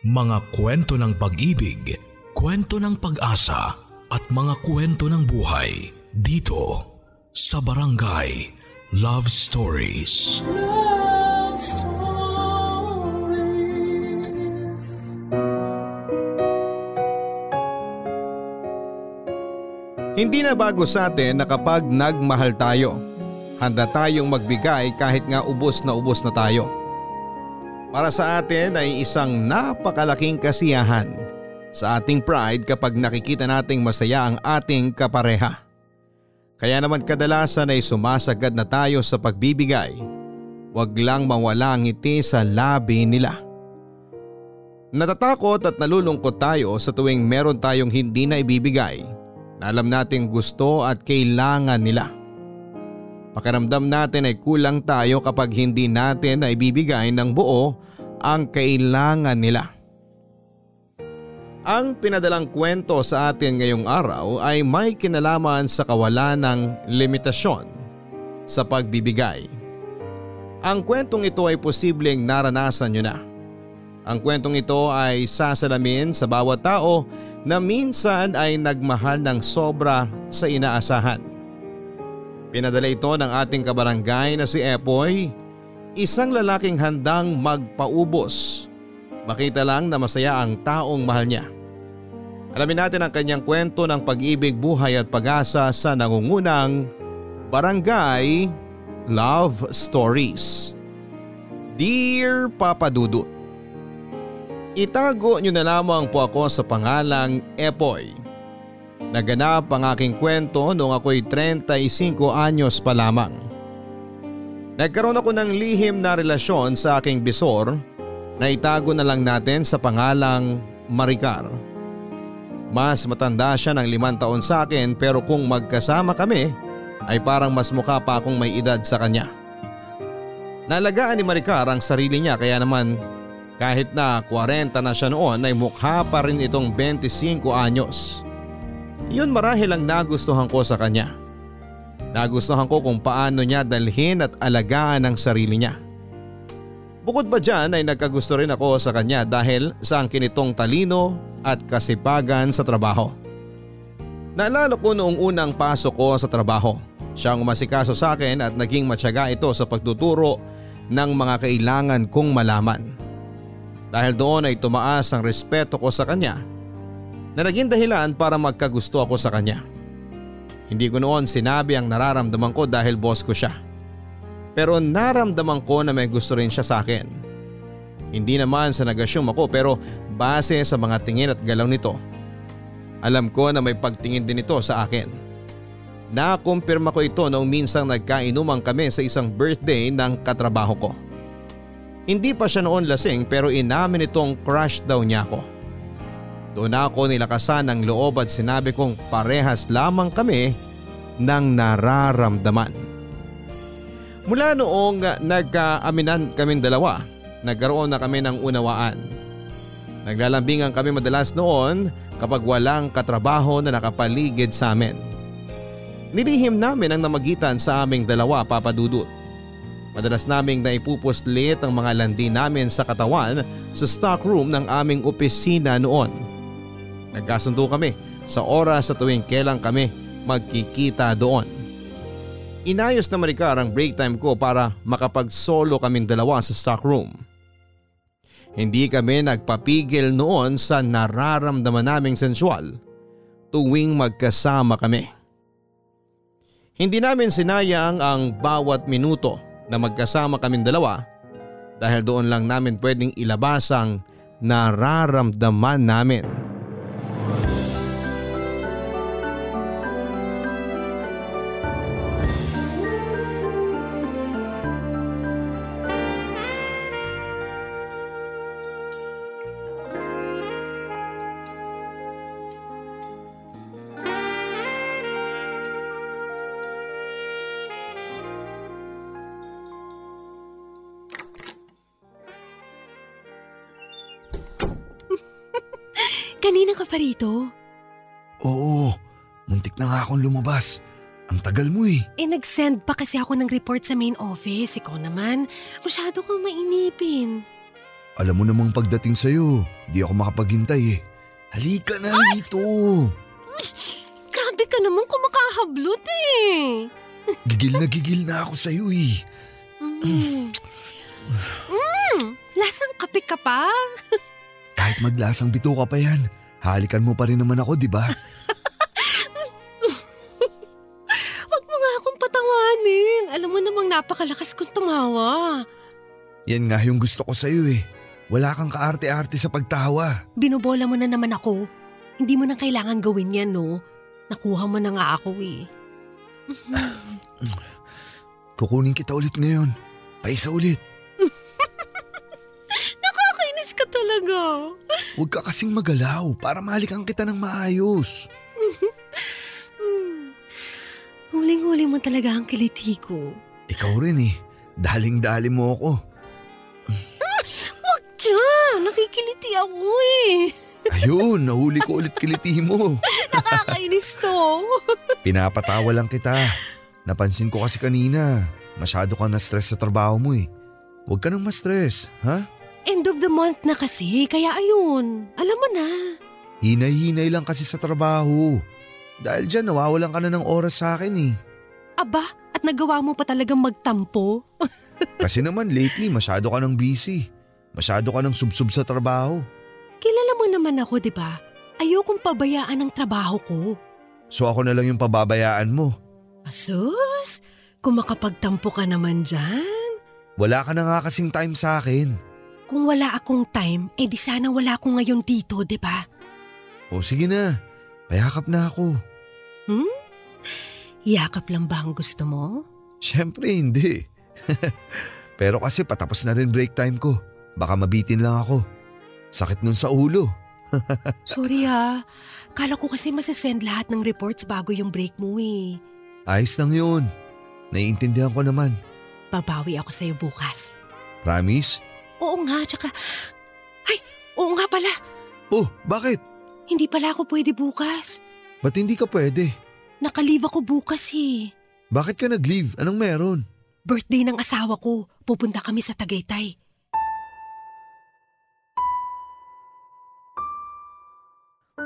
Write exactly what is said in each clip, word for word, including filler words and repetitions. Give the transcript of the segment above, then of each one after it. Mga kwento ng pag-ibig, kwento ng pag-asa at mga kwento ng buhay dito sa Barangay Love Stories. Love Stories. Hindi na bago sa atin na kapag nagmahal tayo, handa tayong magbigay kahit nga ubos na ubos na tayo. Para sa atin ay isang napakalaking kasiyahan sa ating pride kapag nakikita nating masaya ang ating kapareha. Kaya naman kadalasan ay sumasagad na tayo sa pagbibigay. Huwag lang mawala ang ngiti sa labi nila. Natatakot at nalulungkot tayo sa tuwing meron tayong hindi na ibibigay na alam nating gusto at kailangan nila. Pakiramdam natin ay kulang tayo kapag hindi natin na ibibigay ng buo ang kailangan nila. Ang pinadalang kwento sa atin ngayong araw ay may kinalaman sa kawalan ng limitasyon sa pagbibigay. Ang kwentong ito ay posibleng naranasan nyo na. Ang kwentong ito ay sasalamin sa bawat tao na minsan ay nagmahal ng sobra sa inaasahan. Pinadala ito ng ating kabarangay na si Epoy, isang lalaking handang magpaubos. Makita lang na masaya ang taong mahal niya. Alamin natin ang kanyang kwento ng pag-ibig, buhay at pag-asa sa nangungunang Barangay Love Stories. Dear Papa Dudut, itago niyo na lamang po ako sa pangalang Epoy. Naganap ang aking kwento noong ako'y thirty-five anyos pa lamang. Nagkaroon ako ng lihim na relasyon sa aking bisor na itago na lang natin sa pangalang Maricar. Mas matanda siya ng limang taon sa akin pero kung magkasama kami ay parang mas mukha pa akong may edad sa kanya. Nalagaan ni Maricar ang sarili niya kaya naman kahit na forty na siya noon ay mukha pa rin itong twenty-five anyos. Yun marahil ang nagustuhan ko sa kanya. Nagustuhan ko kung paano niya dalhin at alagaan ang sarili niya. Bukod pa dyan ay nagkagusto rin ako sa kanya dahil sa angkin nitong talino at kasipagan sa trabaho. Naalala ko noong unang pasok ko sa trabaho. Siya ang umasikaso sa akin at naging matiyaga ito sa pagtuturo ng mga kailangan kong malaman. Dahil doon ay tumaas ang respeto ko sa kanya na naging dahilan para magkagusto ako sa kanya. Hindi ko noon sinabi ang nararamdaman ko dahil boss ko siya. Pero naramdaman ko na may gusto rin siya sa akin. Hindi naman sa nag-assume ako pero base sa mga tingin at galaw nito, alam ko na may pagtingin din ito sa akin. Nakumpirma ko ito noong minsang nagkainuman kami sa isang birthday ng katrabaho ko. Hindi pa siya noon lasing pero inamin itong crush daw niya ako. Doon ako nilakasan ng loob at sinabi kong parehas lamang kami ng nararamdaman. Mula noong nagkaaminan kaming dalawa, nagkaroon na kami ng unawaan. Naglalambingan kami madalas noon kapag walang katrabaho na nakapaligid sa amin. Nilihim namin ang namagitan sa aming dalawa, Papa Dudut. Madalas naming naipupuslit ang mga landi namin sa katawan sa stockroom ng aming opisina noon. Nagkasundo kami sa oras sa tuwing kailang kami magkikita doon. Inayos na Maricar ang break time ko para makapag-solo kaming dalawa sa stockroom. Hindi kami nagpapigil noon sa nararamdaman naming sensual tuwing magkasama kami. Hindi namin sinayang ang bawat minuto na magkasama kaming dalawa dahil doon lang namin pwedeng ilabas ang nararamdaman namin. Kanina ka pa rito? Oo, muntik na nga akong lumabas. Ang tagal mo eh. Eh nag-send pa kasi ako ng report sa main office. Ikaw naman, masyado kang mainipin. Alam mo namang pagdating sa'yo, di ako makapaghintay eh. Halika na rito! Grabe ka naman kumakahablot eh. Gigil na gigil na ako sa'yo eh. Mm. mm. Lasang kape ka pa. Kahit maglasang bito ka pa yan, halikan mo pa rin naman ako, di ba? Wag mo nga akong patawanin. Alam mo namang napakalakas kong tumawa. Yan nga yung gusto ko sa'yo eh. Wala kang kaarte-arte sa pagtawa. Binobola mo na naman ako. Hindi mo na kailangan gawin yan, no? Nakuha mo na nga ako eh. Kukunin kita ulit ngayon. Paisa ulit. Nakakainis ka talaga. Huwag ka kasing magalaw para mahalikan kita ng maayos. Huling-huli mo talaga ang kiliti ko. Ikaw rin eh. Daling-dali mo ako. Diyan, nakikiliti ako eh. Ayun, nahuli ko ulit kiliti mo. Nakakainis to. Pinapatawa lang kita. Napansin ko kasi kanina, masyado ka na-stress sa trabaho mo eh. Huwag ka nang ma-stress, ha? End of the month na kasi, kaya ayun, alam mo na. Hinay-hinay lang kasi sa trabaho. Dahil dyan, nawawalan ka na ng oras sa akin eh. Aba, at nagawa mo pa talagang magtampo? Kasi naman lately, masyado ka nang busy. Masyado ka nang subsub sa trabaho. Kilala mo naman ako, di ba? Ayokong pabayaan ang trabaho ko. So ako na lang yung pababayaan mo? Asus, kung makapagtampo ka naman dyan. Wala ka na nga kasing time sa akin. Kung wala akong time, eh di sana wala ko ngayon dito, di ba? O sige na, payakap na ako. Hmm? Yakap lang ba ang gusto mo? Siyempre hindi. Pero kasi patapos na rin break time ko. Baka mabitin lang ako. Sakit nun sa ulo. Sorry ha. Kala ko kasi masasend lahat ng reports bago yung break mo eh. Ayos lang yun. Naiintindihan ko naman. Babawi ako sa'yo bukas. Promise? Oo nga, tsaka… Ay, oo nga pala. Oh, bakit? Hindi pala ako pwede bukas. Ba't hindi ka pwede? Naka-leave ako bukas eh. Bakit ka nag-leave? Anong meron? Birthday ng asawa ko. Pupunta kami sa Tagaytay.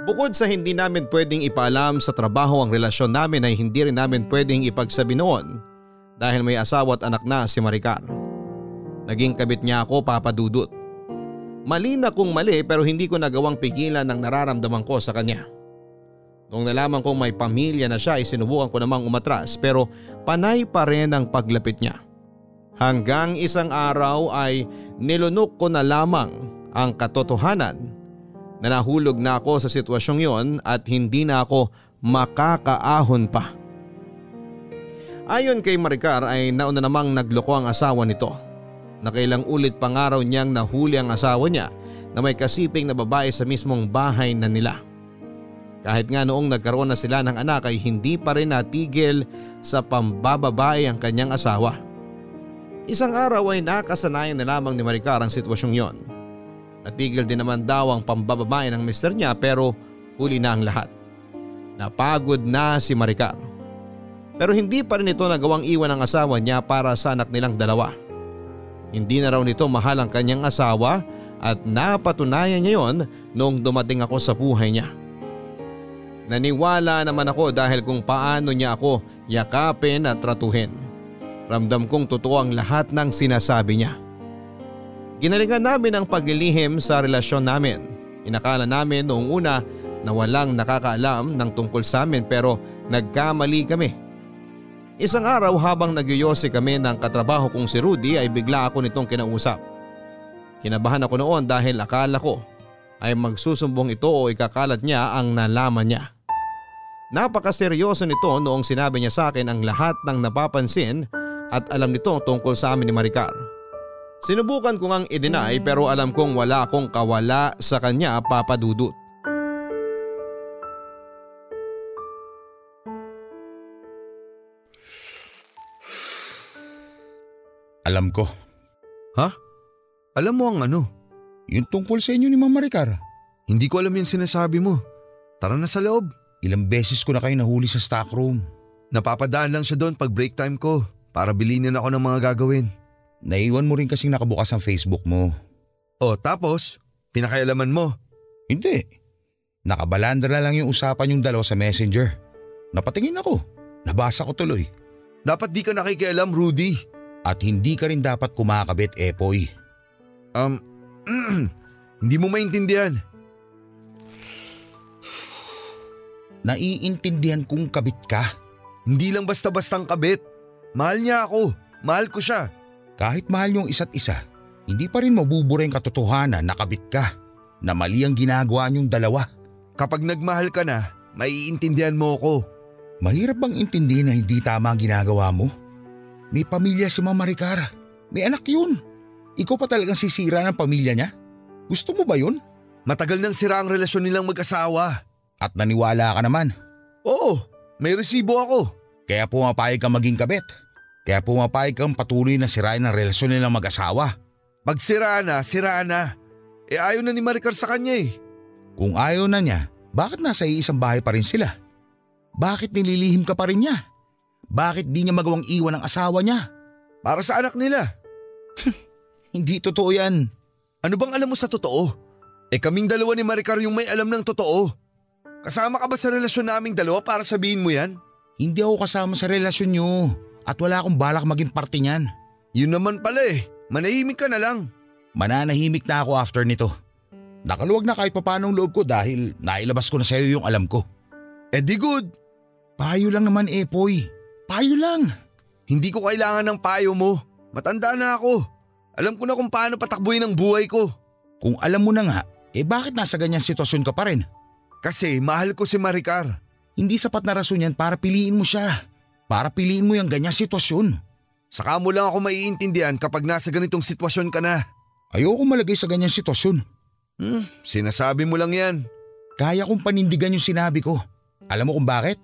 Bukod sa hindi namin pwedeng ipaalam sa trabaho ang relasyon namin ay hindi rin namin pwedeng ipagsabi noon dahil may asawa at anak na si Maricar. Naging kabit niya ako, Papa Dudut. Mali na kung mali pero hindi ko nagawang pigilan ang nararamdaman ko sa kanya. Nung nalaman kong may pamilya na siya ay sinubukan ko namang umatras pero panay pa rin ang paglapit niya. Hanggang isang araw ay nilunok ko na lamang ang katotohanan na nahulog na ako sa sitwasyong yon at hindi na ako makakaahon pa. Ayon kay Maricar ay nauna namang nagloko ang asawa nito. Nakailang ulit pang araw niyang nahuli ang asawa niya na may kasiping na babae sa mismong bahay na nila. Kahit nga noong nagkaroon na sila ng anak ay hindi pa rin natigil sa pambababae ang kanyang asawa. Isang araw ay nakasanayan na lamang ni Maricar ang sitwasyong yon. Natigil din naman daw ang pambababae ng mister niya pero huli na ang lahat. Napagod na si Maricar. Pero hindi pa rin ito nagawang iwan ang asawa niya para sa anak nilang dalawa. Hindi na raw nito mahal ang kanyang asawa at napatunayan niya yon noong dumating ako sa buhay niya. Naniwala naman ako dahil kung paano niya ako yakapin at tratuhin. Ramdam kong totoo ang lahat ng sinasabi niya. Ginalingan namin ang paglilihim sa relasyon namin. Inakala namin noong una na walang nakakaalam ng tungkol sa amin pero nagkamali kami. Isang araw habang nagyoyose kami ng katrabaho kong si Rudy ay bigla ako nitong kinausap. Kinabahan ako noon dahil akala ko ay magsusumbong ito o ikakalat niya ang nalaman niya. Napakaseryoso nito noong sinabi niya sa akin ang lahat ng napapansin at alam nito tungkol sa amin ni Maricar. Sinubukan ko ngang i-deny pero alam kong wala akong kawala sa kanya, Papa Dudut. Alam ko. Ha? Alam mo ang ano? Yung tungkol sa inyo ni Mama Maricar. Hindi ko alam yung sinasabi mo. Tara na sa loob. Ilang beses ko na kayo nahuli sa stockroom. Napapadaan lang siya doon pag break time ko para bilhin na ako ng mga gagawin. Naiwan mo rin kasing nakabukas ang Facebook mo. O tapos, pinakialaman mo? Hindi. Nakabalandra na lang yung usapan yung dalawa sa messenger. Napatingin ako. Nabasa ko tuloy. Dapat di ka nakikialam, Rudy. At hindi ka rin dapat kumakabit, Epoy. Um, hindi mo maintindihan. Naiintindihan kung kabit ka. Hindi lang basta-bastang kabit. Mahal niya ako. Mahal ko siya. Kahit mahal niyong isa't isa, hindi pa rin mabubura yung katotohanan na kabit ka, na mali ang ginagawa niyong dalawa. Kapag nagmahal ka na, maiintindihan mo ako. Mahirap bang intindihin na hindi tama ang ginagawa mo? May pamilya si Mama Maricar. May anak yun. Ikaw pa talagang sisira ng pamilya niya? Gusto mo ba yun? Matagal nang sira ang relasyon nilang mag-asawa. At naniwala ka naman? Oo, may resibo ako. Kaya pumapayag kang maging kabit. Kaya pumapayag kang patuloy na sirain ang relasyon nilang mag-asawa. Pag siraan na, siraan na. E ayaw na ni Maricar sa kanya eh. Kung ayaw na niya, bakit nasa iisang bahay pa rin sila? Bakit nililihim ka pa rin niya? Bakit di niya magawang iwan ang asawa niya? Para sa anak nila. Hindi totoo yan. Ano bang alam mo sa totoo? E kaming dalawa ni Maricar yung may alam ng totoo. Kasama ka ba sa relasyon naming dalawa para sabihin mo yan? Hindi ako kasama sa relasyon niyo at wala akong balak maging parte niyan. Yun naman pala eh, manahimik ka na lang. Mananahimik na ako after nito. Nakaluwag na kahit papano ang loob ko dahil nailabas ko na sa'yo yung alam ko. Eh di good. Payo lang naman Epoy, payo lang. Hindi ko kailangan ng payo mo, matanda na ako. Alam ko na kung paano patakbuhin ang buhay ko. Kung alam mo na nga, eh bakit nasa ganyang sitwasyon ka pa rin? Kasi mahal ko si Maricar. Hindi sapat na rason yan para piliin mo siya. Para piliin mo yung ganyang sitwasyon. Saka mo lang ako maiintindihan kapag nasa ganitong sitwasyon ka na. Ayoko malagay sa ganyang sitwasyon. Hmm, sinasabi mo lang yan. Kaya kong panindigan yung sinabi ko. Alam mo kung bakit?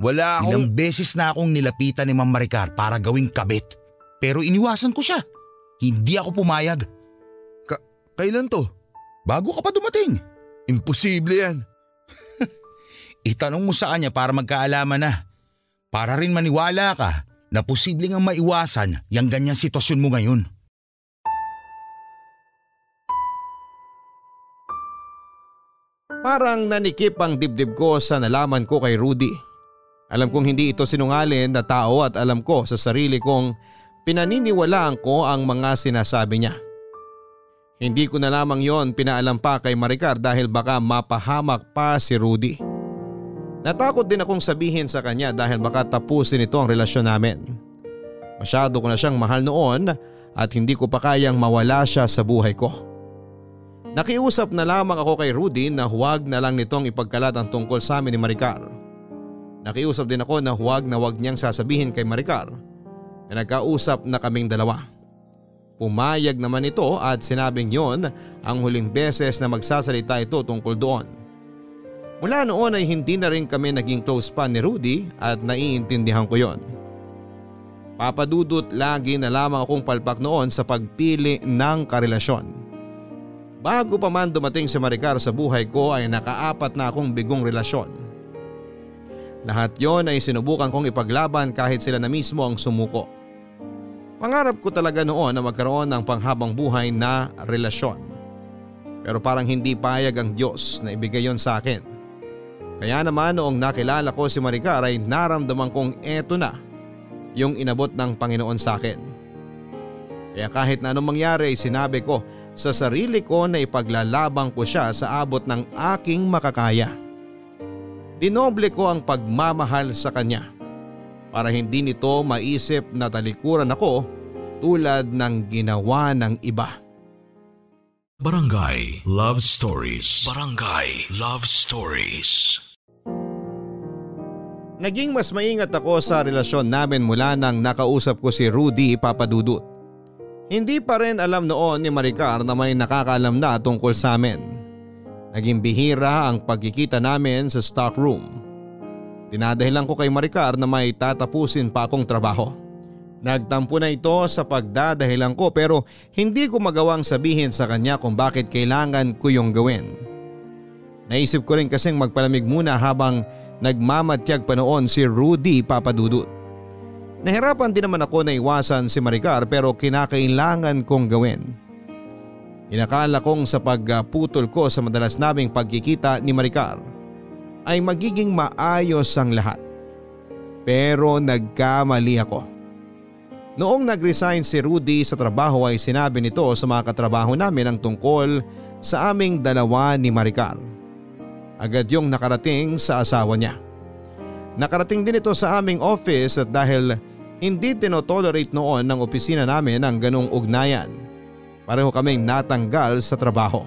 Wala akong… Ilang beses na akong nilapitan ni Ma'am Maricar para gawing kabit. Pero iniwasan ko siya. Hindi ako pumayag. Ka- kailan to? Bago ka pa dumating. Imposible yan. Itanong mo sa kanya para magkaalaman na. Para rin maniwala ka na posibleng ang maiwasan yung ganyang sitwasyon mo ngayon. Parang nanikip ang dibdib ko sa nalaman ko kay Rudy. Alam kong hindi ito sinungaling na tao at alam ko sa sarili kong pinaniniwalaan ko ang mga sinasabi niya. Hindi ko na lamang yon pinaalam pa kay Maricar dahil baka mapahamak pa si Rudy. Natakot din akong sabihin sa kanya dahil baka tapusin ito ang relasyon namin. Masyado ko na siyang mahal noon at hindi ko pa kayang mawala siya sa buhay ko. Nakiusap na lamang ako kay Rudy na huwag na lang nitong ipagkalat ang tungkol sa amin ni Maricar. Nakiusap din ako na huwag na huwag niyang sasabihin kay Maricar na nagkausap na kaming dalawa. Pumayag naman ito at sinabing yon ang huling beses na magsasalita ito tungkol doon. Mula noon ay hindi na rin kami naging close pa ni Rudy at naiintindihan ko yon. Papa Dudut, lagi na lamang akong palpak noon sa pagpili ng karelasyon. Bago pa man dumating si Maricar sa buhay ko ay nakaapat na akong bigong relasyon. Lahat yon ay sinubukan kong ipaglaban kahit sila na mismo ang sumuko. Pangarap ko talaga noon na magkaroon ng panghabang buhay na relasyon. Pero parang hindi payag ang Diyos na ibigay yon sa akin. Kaya naman noong nakilala ko si Maricar ay naramdaman kong eto na yung inabot ng Panginoon sa akin. Kaya kahit na anong mangyari ay sinabi ko sa sarili ko na ipaglalabang ko siya sa abot ng aking makakaya. Dinoble ko ang pagmamahal sa kanya. Para hindi nito maisip na talikuran ako tulad ng ginawa ng iba. Barangay Love Stories. Barangay Love Stories. Naging mas maingat ako sa relasyon namin mula nang nakausap ko si Rudy, Papa Dudut. Hindi pa rin alam noon ni Maricar na may nakakaalam na tungkol sa amin. Naging bihira ang pagkikita namin sa stock room. Dinadahilan ko kay Maricar na may tatapusin pa akong trabaho. Nagtampo na ito sa pagdadahilan ko pero hindi ko magawang sabihin sa kanya kung bakit kailangan ko yung gawin. Naisip ko rin kasing magpalamig muna habang nagmamatyag pa noon si Rudy, Papa Dudut. Nahirapan din naman ako na iwasan si Maricar pero kinakailangan kong gawin. Inakala kong sa pagputol ko sa madalas naming pagkikita ni Maricar ay magiging maayos ang lahat. Pero nagkamali ako. Noong nag-resign si Rudy sa trabaho ay sinabi nito sa mga katrabaho namin ang tungkol sa aming dalawa ni Maricar. Agad yung nakarating sa asawa niya. Nakarating din ito sa aming office at dahil hindi tinotolerate noon ng opisina namin ang ganong ugnayan. Pareho kaming natanggal sa trabaho.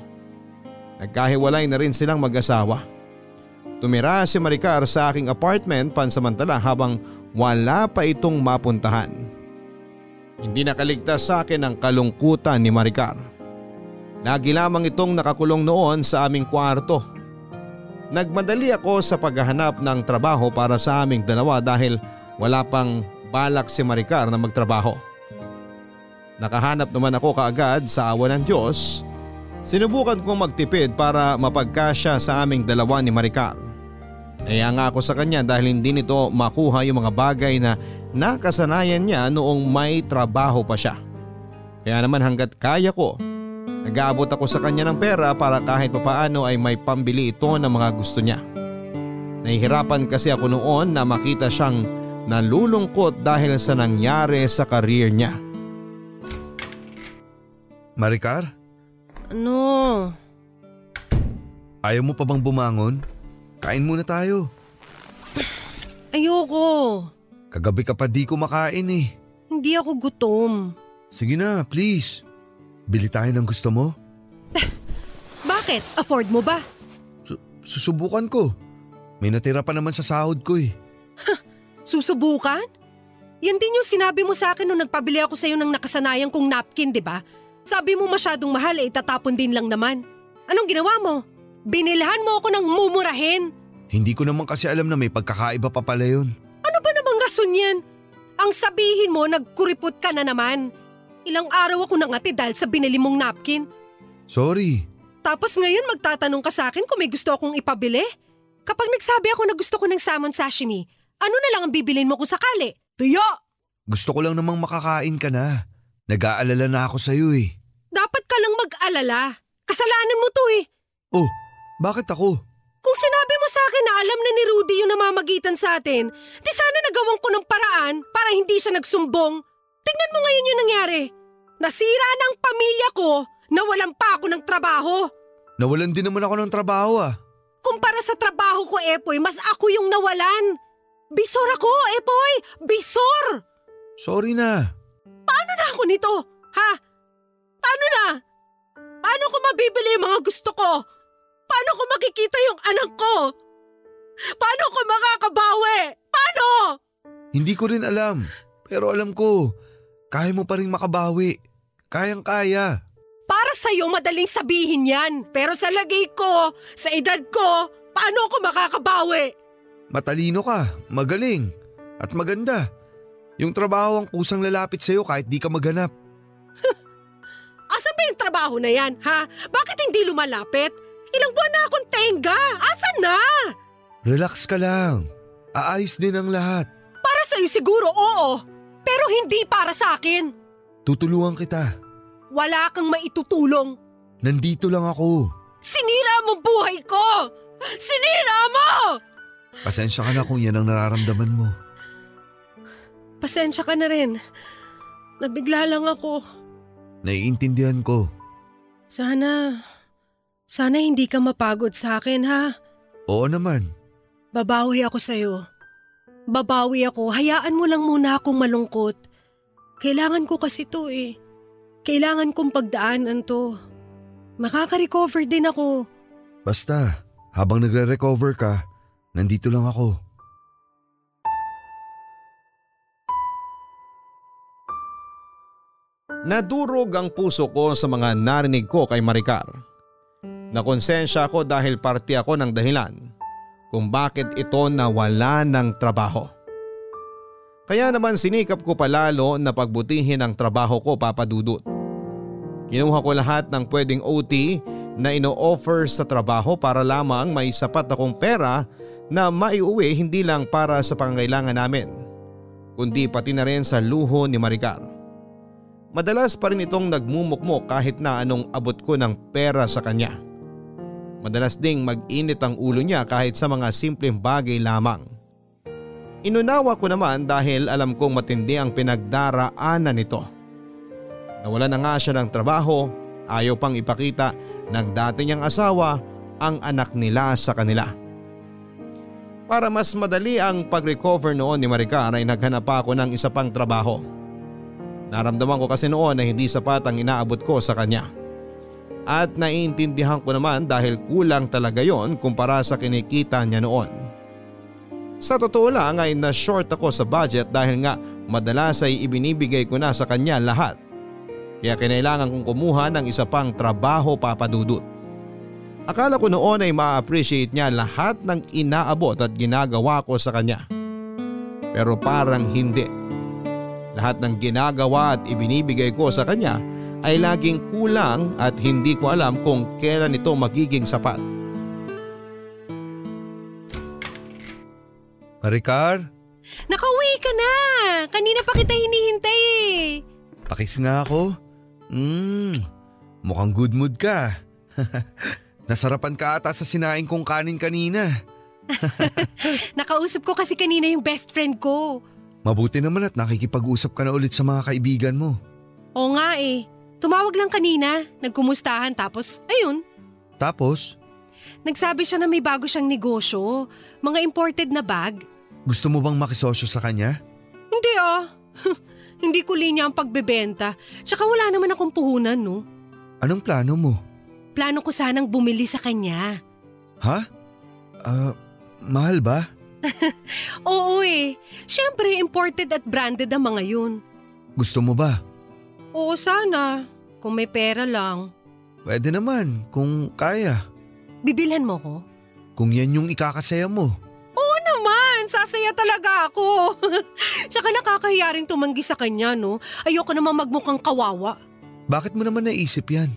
Nagkahiwalay na rin silang mag-asawa. Tumira si Maricar sa aking apartment pansamantala habang wala pa itong mapuntahan. Hindi nakaligtas sa akin ang kalungkutan ni Maricar. Lagi lamang itong nakakulong noon sa aming kwarto. Nagmadali ako sa paghahanap ng trabaho para sa aming dalawa dahil wala pang balak si Maricar na magtrabaho. Nakahanap naman ako kaagad sa awa ng Diyos. Sinubukan kong magtipid para mapagkasya sa aming dalawa ni Maricar. Naya nga ako sa kanya dahil hindi nito makuha yung mga bagay na nakasanayan niya noong may trabaho pa siya. Kaya naman hanggat kaya ko, nag-aabot ako sa kanya ng pera para kahit papaano ay may pambili ito ng mga gusto niya. Nahihirapan kasi ako noon na makita siyang nalulungkot dahil sa nangyari sa career niya. Maricar? Ano? Ayaw mo pa bang bumangon? Kain muna tayo. Ayoko. Kagabi ka pa di kumakain eh. Hindi ako gutom. Sige na, please. Bili tayo ng gusto mo. Bakit? Afford mo ba? Su- susubukan ko. May natira pa naman sa sahod ko eh. Ha, susubukan? Yan din yung sinabi mo sa akin nung nagpabili ako sa'yo ng nakasanayan kong napkin, di ba? Sabi mo masyadong mahal eh itatapon din lang naman. Anong ginawa mo? Binilhan mo ako ng mumurahin. Hindi ko naman kasi alam na may pagkakaiba pa pala yun. Ano ba namang rason yan? Ang sabihin mo nagkuripot ka na naman. Ilang araw ako nangati dahil sa binili mong napkin. Sorry. Tapos ngayon magtatanong ka sa akin kung may gusto akong ipabili? Kapag nagsabi ako na gusto ko ng salmon sashimi, ano na lang ang bibilin mo kung sakali? Tuyo! Gusto ko lang namang makakain ka na. Nag-aalala na ako sa'yo eh. Dapat ka lang mag-alala. Kasalanan mo to eh. Oh, bakit ako? Kung sinabi mo sa akin na alam na ni Rudy yung namamagitan sa atin, di sana nagawang ko ng paraan para hindi siya nagsumbong. Tingnan mo ngayon yung nangyari. Nasira na ang pamilya ko, nawalan pa ako ng trabaho. Nawalan din naman ako ng trabaho ah. Kumpara sa trabaho ko, Epoy, mas ako yung nawalan. Bisor ako, Epoy! Bisor! Sorry na. Paano na ako nito? Ha? Paano na? Paano ko mabibili yung mga gusto ko? Paano ko makikita yung anak ko? Paano ko makakabawi? Paano? Hindi ko rin alam. Pero alam ko, kaya mo pa rin makabawi. Kayang-kaya. Para sa'yo madaling sabihin yan. Pero sa lagay ko, sa edad ko, paano ko makakabawi? Matalino ka, magaling, at maganda. Yung trabaho ang kusang lalapit sa'yo kahit di ka maghanap. Asan ba yung trabaho na yan, ha? Bakit hindi lumalapit? Ilang buwan na akong tenga. Asan na? Relax ka lang. Aayos din ang lahat. Para sa'yo siguro, oo. Pero hindi para sa akin. Tutulungan kita. Wala kang maitutulong. Nandito lang ako. Sinira mo buhay ko! Sinira mo! Pasensya ka na kung yan ang nararamdaman mo. Pasensya ka na rin. Nabigla lang ako. Naiintindihan ko. Sana, sana hindi ka mapagod sa akin ha? Oo naman. Babawi ako sa'yo. Babawi ako. Hayaan mo lang muna akong malungkot. Kailangan ko kasi to eh. Kailangan kong pagdaanan to. Makaka-recover din ako. Basta, habang nagre-recover ka, nandito lang ako. Nadurog ang puso ko sa mga narinig ko kay Maricar. Nakonsensya ako dahil parte ako ng dahilan kung bakit ito nawala ng trabaho. Kaya naman sinikap ko palalo na pagbutihin ang trabaho ko, Papa Dudut. Kinuha ko lahat ng pwedeng O T na ino-offer sa trabaho para lamang may sapat akong pera na maiuwi hindi lang para sa pangangailangan namin, kundi pati na rin sa luho ni Maricar. Madalas pa rin itong nagmumukmok kahit na anong abot ko ng pera sa kanya. Madalas ding mag-init ang ulo niya kahit sa mga simpleng bagay lamang. Inunawa ko naman dahil alam kong matindi ang pinagdaraanan nito. Nawala na nga siya ng trabaho, ayaw pang ipakita ng dati niyang asawa ang anak nila sa kanila. Para mas madali ang pag-recover noon ni Maricar ay naghanap ako ng isa pang trabaho. Naramdaman ko kasi noon na hindi sapat ang inaabot ko sa kanya. At naiintindihan ko naman dahil kulang talaga yon kumpara sa kinikita niya noon. Sa totoo lang ay na-short ako sa budget dahil nga madalas ay ibinibigay ko na sa kanya lahat. Kaya kinailangan kong kumuha ng isa pang trabaho, Papa Dudut. Akala ko noon ay ma-appreciate niya lahat ng inaabot at ginagawa ko sa kanya. Pero parang hindi. Lahat ng ginagawa at ibinibigay ko sa kanya ay laging kulang at hindi ko alam kung kailan ito magiging sapat. Maricar? Nakauwi ka na! Kanina pa kita hinihintay eh! Pakis nga ako? Mm, mukhang good mood ka. Nasarapan ka ata sa sinaing kong kanin kanina. Nakausap ko kasi kanina yung best friend ko. Mabuti naman at nakikipag-usap ka na ulit sa mga kaibigan mo. Oo nga eh. Tumawag lang kanina, nagkumustahan tapos ayun. Tapos? Nagsabi siya na may bago siyang negosyo, mga imported na bag. Gusto mo bang makisosyo sa kanya? Hindi ah. Hindi ko linya ang pagbebenta. Tsaka wala naman akong puhunan no. Anong plano mo? Plano ko sanang bumili sa kanya. Ha? Ah, uh, mahal ba? Oo eh. Siyempre imported at branded ang mga yun. Gusto mo ba? Oo sana. Kung may pera lang. Pwede naman kung kaya. Bibilhan mo ko? Kung yan yung ikakasaya mo. Oo naman. Sasaya talaga ako. Tsaka nakakahiya ring tumanggi sa kanya no. Ayoko naman magmukhang kawawa. Bakit mo naman naisip yan?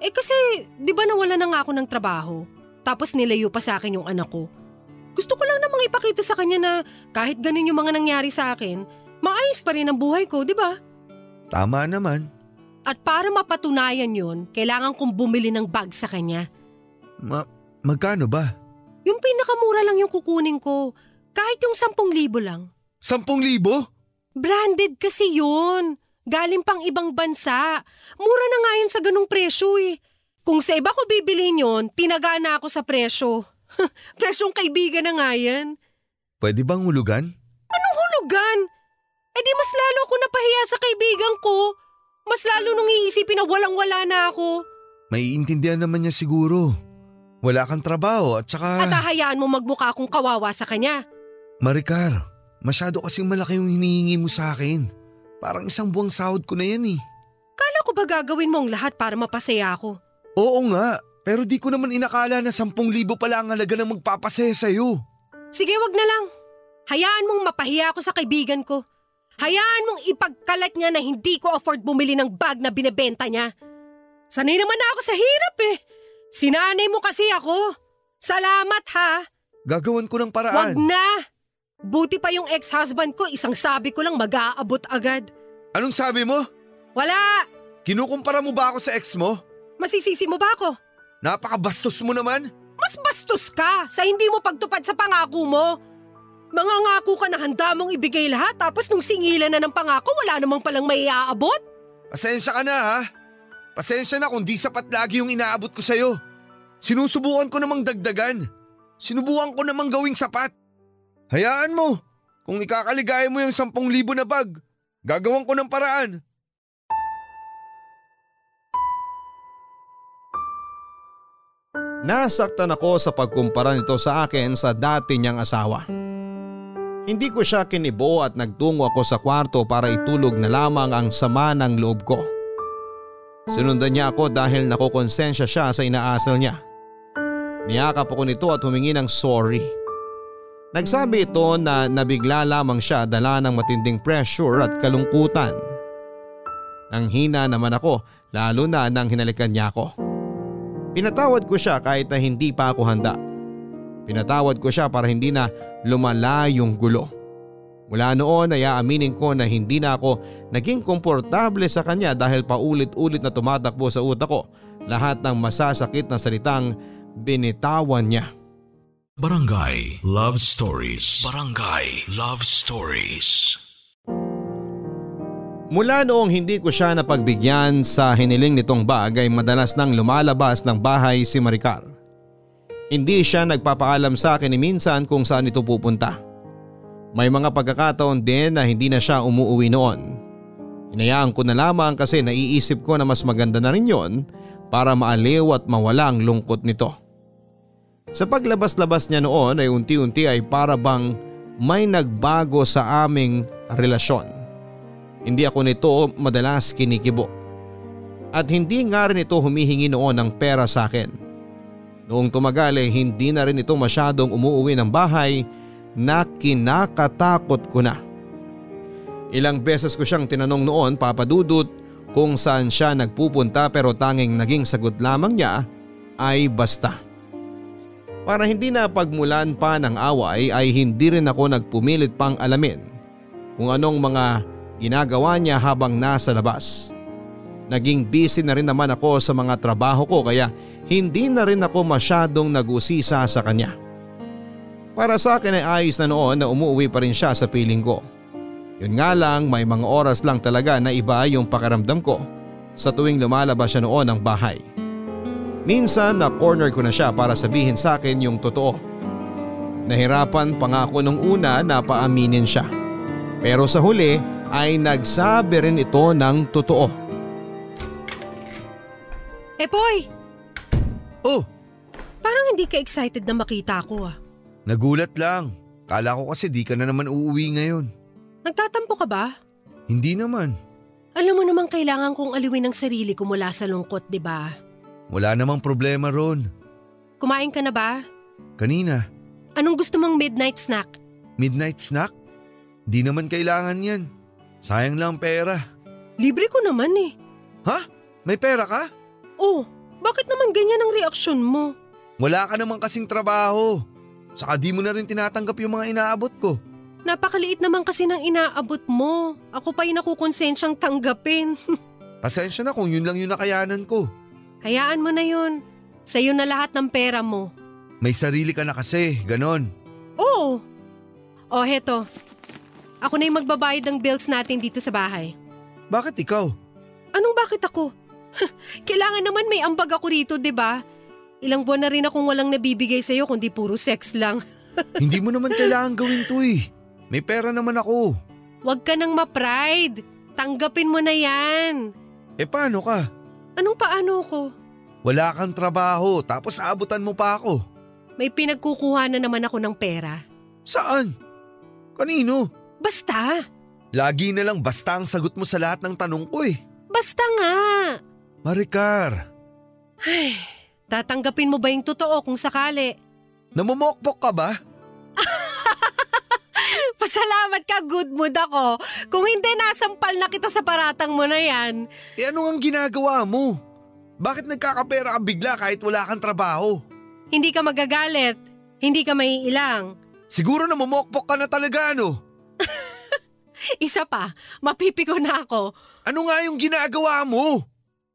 Eh kasi di ba nawala na nga ako ng trabaho. Tapos nilayo pa sa akin yung anak ko. Gusto ko lang namang ipakita sa kanya na kahit ganun yung mga nangyari sa akin, maayos pa rin ang buhay ko, di ba? Tama naman. At para mapatunayan yun, kailangan kong bumili ng bag sa kanya. Ma- magkano ba? Yung pinakamura lang yung kukunin ko. Kahit yung sampung libo lang. Sampung libo? Branded kasi yun. Galing pang ibang bansa. Mura na nga yun sa ganung presyo eh. Kung sa iba ko bibilihin yun, tinaga na ako sa presyo. Presyong kaibigan na nga yan. Pwede bang hulugan? Anong hulugan? E di mas lalo ako napahiya sa kaibigan ko. Mas lalo nung iisipin na walang-wala na ako. Maiintindihan naman niya siguro. Wala kang trabaho at saka… At hahayaan mo magmukha akong kawawa sa kanya. Maricar, masyado kasing malaki yung hinihingi mo sa akin. Parang isang buwang sahod ko na yan eh. Kala ko ba gagawin mong lahat para mapasaya ako? Oo nga. Pero di ko naman inakala na sampung libo pala ang halaga ng magpapasaya sa'yo. Sige, wag na lang. Hayaan mong mapahiya ako sa kaibigan ko. Hayaan mong ipagkalat niya na hindi ko afford bumili ng bag na binebenta niya. Sanay naman na ako sa hirap eh. Sinanay mo kasi ako. Salamat ha. Gagawan ko ng paraan. Wag na. Buti pa yung ex-husband ko, isang sabi ko lang mag-aabot agad. Anong sabi mo? Wala. Kinukumpara mo ba ako sa ex mo? Masisisi mo ba ako? Napakabastos mo naman! Mas bastos ka sa hindi mo pagtupad sa pangako mo! Mangangako ka na handa mong ibigay lahat tapos nung singilan na ng pangako wala namang palang may iaabot? Pasensya ka na ha! Pasensya na kung di sapat lagi yung inaabot ko sa'yo. Sinusubukan ko namang dagdagan. Sinubukan ko namang gawing sapat. Hayaan mo! Kung ikakaligaya mo yung sampung libo na bag, gagawan ko ng paraan. Nasaktan ako sa pagkumpara nito sa akin sa dati niyang asawa. Hindi ko siya kinibo at nagtungo ako sa kwarto para itulog na lamang ang sama ng loob ko. Sinundan niya ako dahil nakukonsensya siya sa inaasal niya. Niyakap ako nito at humingi ng sorry. Nagsabi ito na nabigla lamang siya dala ng matinding pressure at kalungkutan. Nang hina naman ako lalo na nang hinalikan niya ako. Pinatawad ko siya kahit na hindi pa ako handa. Pinatawad ko siya para hindi na lumala yung gulo. Mula noon ay aaminin ko na hindi na ako naging komportable sa kanya dahil paulit-ulit na tumatakbo sa utak ko lahat ng masasakit na salitang binitawan niya. Barangay Love Stories. Barangay Love Stories. Mula noong hindi ko siya napagbigyan sa hiniling nitong bagay, madalas nang lumalabas ng bahay si Maricar. Hindi siya nagpapaalam sa akin ni minsan kung saan ito pupunta. May mga pagkakataon din na hindi na siya umuwi noon. Hinayaan ko na lamang kasi naiisip ko na mas maganda na rin yon para maaliw at mawala ang lungkot nito. Sa paglabas-labas niya noon ay unti-unti ay para bang may nagbago sa aming relasyon. Hindi ako nito madalas kinikibo. At hindi nga rin ito humihingi noon ng pera sa akin. Noong tumagal eh, hindi na rin ito masyadong umuwi ng bahay na kinakatakot ko na. Ilang beses ko siyang tinanong noon, Papa Dudut, kung saan siya nagpupunta pero tanging naging sagot lamang niya ay basta. Para hindi na pagmulan pa ng away ay hindi rin ako nagpumilit pang alamin kung anong mga ginagawa niya habang nasa labas. Naging busy na rin naman ako sa mga trabaho ko kaya hindi na rin ako masyadong nag-usisa sa kanya. Para sa akin ay ayos na noon na umuwi pa rin siya sa piling ko. Yun nga lang may mga oras lang talaga na iba yung pakiramdam ko sa tuwing lumalabas siya noon ng bahay. Minsan na corner ko na siya para sabihin sa akin yung totoo. Nahirapan pa nga ako nung una na paaminin siya. Pero sa huli ay nagsabi rin ito ng totoo. Epoy! Oh! Parang hindi ka excited na makita ako ah. Nagulat lang. Kala ko kasi di ka na naman uuwi ngayon. Nagtatampo ka ba? Hindi naman. Alam mo naman kailangan kong aliwin ang sarili ko mula sa lungkot, di ba? Wala namang problema ron. Kumain ka na ba? Kanina. Anong gusto mong midnight snack? Midnight snack? Di naman kailangan yan. Sayang lang pera. Libre ko naman eh. Ha? May pera ka? Oh, bakit naman ganyan ang reaksyon mo? Wala ka naman kasing trabaho. Saka di mo na rin tinatanggap yung mga inaabot ko. Napakaliit naman kasi ng inaabot mo. Ako pa yung nakukonsensyang tanggapin. Pasensya na kung yun lang yung nakayanan ko. Hayaan mo na yun. Sa'yo na lahat ng pera mo. May sarili ka na kasi, ganon. Oo. O heto. Ako na yung magbabayad ng bills natin dito sa bahay. Bakit ikaw? Anong bakit ako? Kailangan naman may ambag ako rito, di ba? Ilang buwan na rin akong walang nabibigay sa'yo kundi puro sex lang. Hindi mo naman kailangan gawin to eh. May pera naman ako. Huwag ka nang ma-pride. Tanggapin mo na yan. Eh paano ka? Anong paano ko? Wala kang trabaho tapos aabutan mo pa ako. May pinagkukuha na naman ako ng pera. Saan? Kanino? Basta. Lagi na lang basta ang sagot mo sa lahat ng tanong ko eh. Basta nga. Maricar. Ay, tatanggapin mo ba yung totoo kung sakali? Namumokpok ka ba? Pasalamat ka, good mood ako. Kung hindi, nasampal na kita sa paratang mo na yan. E ano ang ginagawa mo? Bakit nagkakapera ka bigla kahit wala kang trabaho? Hindi ka magagalit. Hindi ka maiilang. Siguro namumokpok ka na talaga, ano? Isa pa, mapipiko na ako. Ano nga yung ginagawa mo?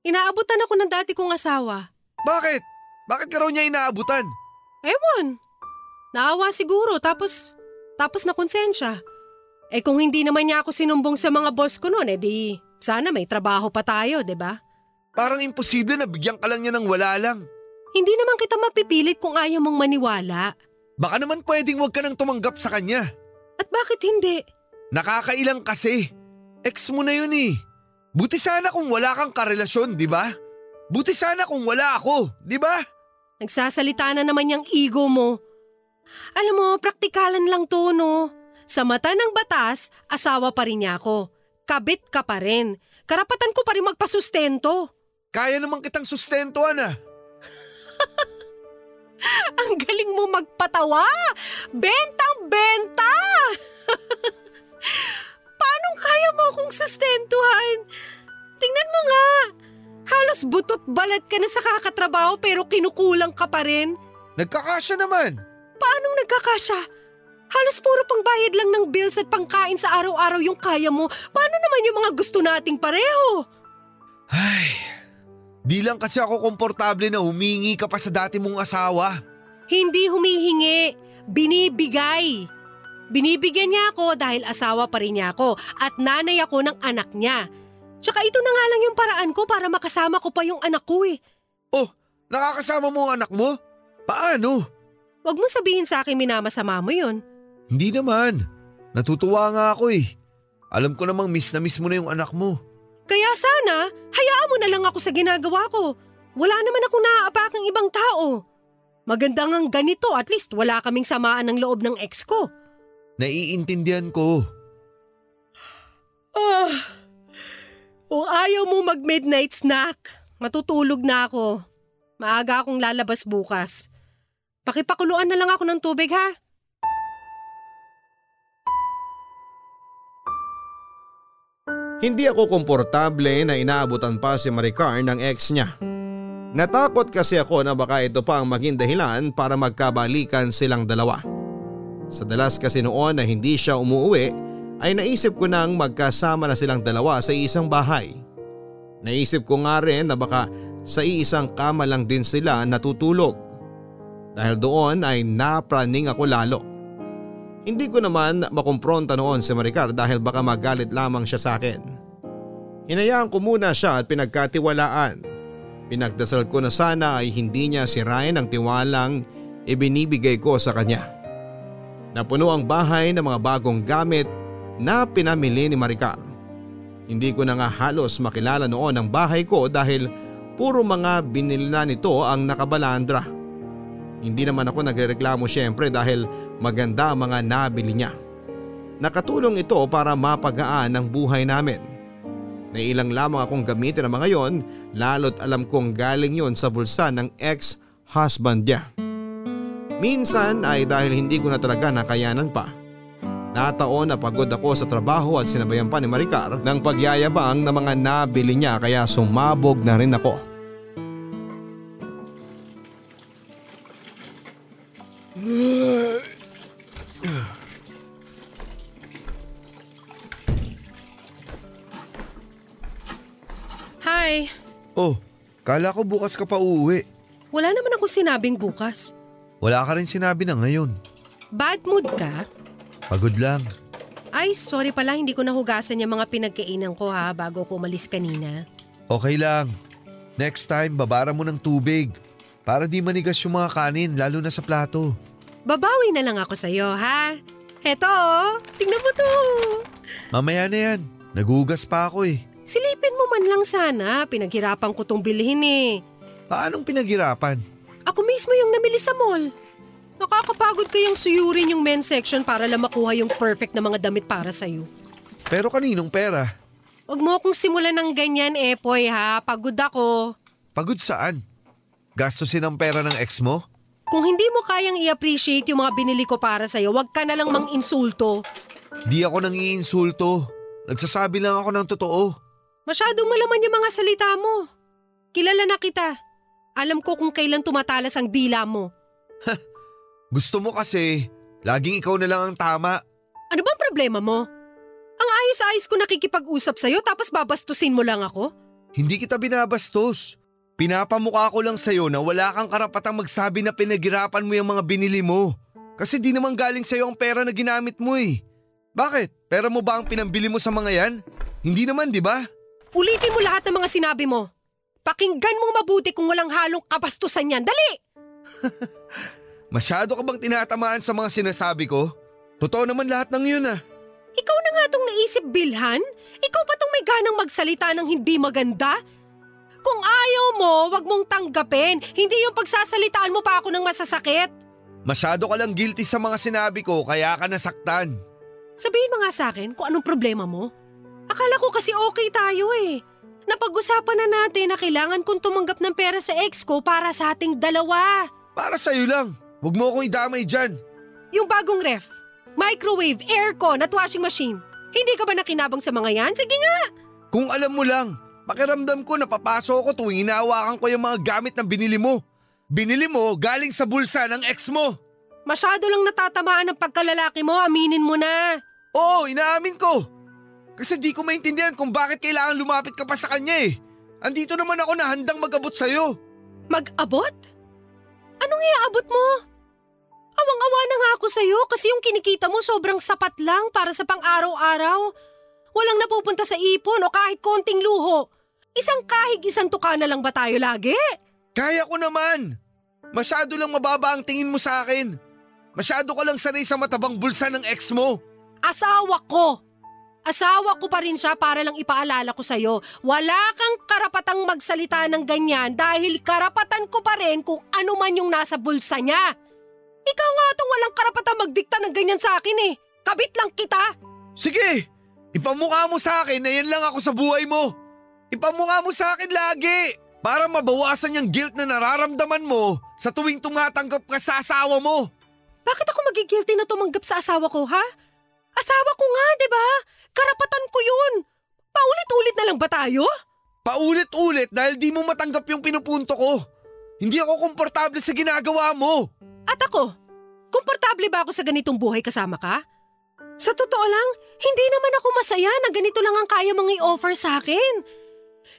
Inaabutan ako ng dati kong asawa. Bakit? Bakit ka raw niya inaabutan? Ewan. Naawa siguro tapos, tapos na konsensya. Eh kung hindi naman niya ako sinumbong sa mga boss ko noon, eh di sana may trabaho pa tayo, di ba? Parang imposible na bigyan ka lang niya ng wala lang. Hindi naman kita mapipilit kung ayaw mong maniwala. Baka naman pwedeng huwag ka nang tumanggap sa kanya. At bakit hindi? Nakakailang kasi. Ex mo na yun eh. Buti sana kung wala kang karelasyon, di ba? Buti sana kung wala ako, di ba? Nagsasalita na naman yung ego mo. Alam mo, praktikalan lang to, no? Sa mata ng batas, asawa pa rin niya ako. Kabit ka pa rin. Karapatan ko pa rin magpasustento. Kaya naman kitang sustentoan ah. Ang galing mo magpatawa! Bentang-benta! Paano kaya mo akong sustentuhan? Tingnan mo nga! Halos butot balat ka na sa kakatrabaho pero kinukulang ka pa rin. Nagkakasya naman! Paanong nagkakasya? Halos puro pangbayad lang ng bills at pangkain sa araw-araw yung kaya mo. Paano naman yung mga gusto nating pareho? Ay, di lang kasi ako komportable na humingi ka pa sa dati mong asawa. Hindi humihingi, binibigay. Binibigyan niya ako dahil asawa pa rin niya ako at nanay ako ng anak niya. Tsaka ito na nga lang yung paraan ko para makasama ko pa yung anak ko eh. Oh, nakakasama mo ang anak mo? Paano? Huwag mo sabihin sa akin minamasama mo yun. Hindi naman. Natutuwa nga ako eh. Alam ko namang miss na miss mo na yung anak mo. Kaya sana, hayaan mo na lang ako sa ginagawa ko. Wala naman akong naaapakang ibang tao. Maganda ngang ganito, at least wala kaming samaan ng loob ng ex ko. Naiintindihan ko. Oh, kung ayaw mo mag-midnight snack, matutulog na ako. Maaga akong lalabas bukas. Pakipakuluan na lang ako ng tubig ha. Hindi ako komportable na inaabutan pa si Maricar ng ex niya. Natakot kasi ako na baka ito pa ang maging dahilan para magkabalikan silang dalawa. Sa dalas kasi noon na hindi siya umuwi, ay naisip ko nang magkasama na silang dalawa sa isang bahay. Naisip ko nga rin na baka sa iisang kama lang din sila natutulog. Dahil doon ay napraning ako lalo. Hindi ko naman makumpronta noon si Maricar dahil baka magalit lamang siya sa akin. Hinayaan ko muna siya at pinagkatiwalaan. Pinagdasal ko na sana ay hindi niya sirain ang tiwalang ibinibigay ko sa kanya. Napuno ang bahay ng mga bagong gamit na pinamili ni Maricar. Hindi ko na nga halos makilala noon ang bahay ko dahil puro mga binili na nito ang nakabalandra. Hindi naman ako nagreklamo syempre dahil maganda ang mga nabili niya. Nakatulong ito para mapagaan ang buhay namin. Nailang lamang akong gamitin ang mga yon, lalo't alam kong galing yon sa bulsa ng ex-husband niya. Minsan ay dahil hindi ko na talaga nakayanan pa. Nataon na pagod ako sa trabaho at sinabayan pa ni Maricar ng pagyayabang na mga nabili niya kaya sumabog na rin ako. Hi. Oh, kala ko bukas ka pa uuwi. Wala naman ako sinabing bukas. Wala ka rin sinabi na ngayon. Bad mood ka? Pagod lang. Ay, sorry pala hindi ko nahugasan yung mga pinagkainan ko ha bago ko umalis kanina. Okay lang. Next time babara mo ng tubig para di manigas yung mga kanin lalo na sa plato. Babawi na lang ako sa'yo ha. Heto, tingnan mo to. Mamaya na yan. Nagugas pa ako eh. Silipin mo man lang sana. Pinaghirapan ko tong bilhin eh. Paanong pinaghirapan? Ako mismo yung namili sa mall. Nakakapagod kayang suyurin yung men's section para lang makuha yung perfect na mga damit para sa'yo. Pero kaninong pera? Huwag mo akong simulan ng ganyan, Epoy ha. Pagod ako. Pagod saan? Gastusin ang pera ng ex mo? Kung hindi mo kayang i-appreciate yung mga binili ko para sa'yo, huwag ka na lang mang-insulto. Di ako nang iinsulto. Nagsasabi lang ako ng totoo. Masyadong malaman yung mga salita mo. Kilala na kita. Alam ko kung kailan tumatalas ang dila mo. Gusto mo kasi, laging ikaw na lang ang tama. Ano bang problema mo? Ang ayos-ayos ko nakikipag-usap sa'yo tapos babastusin mo lang ako? Hindi kita binabastos. Pinapamukha ko lang sa'yo na wala kang karapatang magsabi na pinaghirapan mo yung mga binili mo. Kasi di naman galing sa'yo ang pera na ginamit mo eh. Bakit? Pera mo ba ang pinambili mo sa mga yan? Hindi naman, di ba? Ulitin mo lahat ng mga sinabi mo. Pakinggan mong mabuti kung walang halong kabastusan yan. Dali! Masyado ka bang tinatamaan sa mga sinasabi ko? Totoo naman lahat ng yun ah. Ikaw na nga tong naisip bilhan? Ikaw pa tong may ganang magsalita ng hindi maganda? Kung ayaw mo, wag mong tanggapin. Hindi yung pagsasalitaan mo pa ako ng masasakit. Masyado ka lang guilty sa mga sinabi ko kaya ka nasaktan. Sabihin mo nga sa akin kung anong problema mo. Akala ko kasi okay tayo eh. Napag-usapan na natin na kailangan kong tumanggap ng pera sa ex ko para sa ating dalawa. Para sa'yo lang. Huwag mo akong idamay dyan. Yung bagong ref, microwave, aircon at washing machine. Hindi ka ba nakinabang sa mga yan? Sige nga! Kung alam mo lang, pakiramdam ko napapasok ako tuwing inawakan ko yung mga gamit na binili mo. Binili mo galing sa bulsa ng ex mo. Masyado lang natatamaan ng pagkalalaki mo, aminin mo na. Oo, inaamin ko. Kasi di ko maintindihan kung bakit kailangan lumapit ka pa sa kanya eh. Andito naman ako na handang mag-abot sa'yo. Mag-abot? Anong iaabot mo? Awang-awa na nga ako sa'yo kasi yung kinikita mo sobrang sapat lang para sa pang-araw-araw. Walang napupunta sa ipon o kahit konting luho. Isang kahig isang tuka na lang ba tayo lagi? Kaya ko naman. Masyado lang mababa ang tingin mo sa akin. Masyado ka lang sanay sa matabang bulsa ng ex mo. Asawa ko. Asawa ko pa rin siya para lang ipaalala ko sa'yo. Wala kang karapatang magsalita ng ganyan dahil karapatan ko pa rin kung ano man yung nasa bulsa niya. Ikaw nga itong walang karapatang magdikta ng ganyan sa akin eh. Kabit lang kita. Sige, ipamukha mo sa akin na yan lang ako sa buhay mo. Ipamukha mo sa akin lagi para mabawasan yung guilt na nararamdaman mo sa tuwing tumatanggap ka sa asawa mo. Bakit ako magigilty na tumanggap sa asawa ko, ha? Asawa ko nga, di ba? Karapatan ko yun. Paulit-ulit na lang ba tayo? Paulit-ulit dahil di mo matanggap yung pinupunto ko. Hindi ako komportable sa ginagawa mo. At ako? Komportable ba ako sa ganitong buhay kasama ka? Sa totoo lang, hindi naman ako masaya na ganito lang ang kaya mong i-offer sa akin.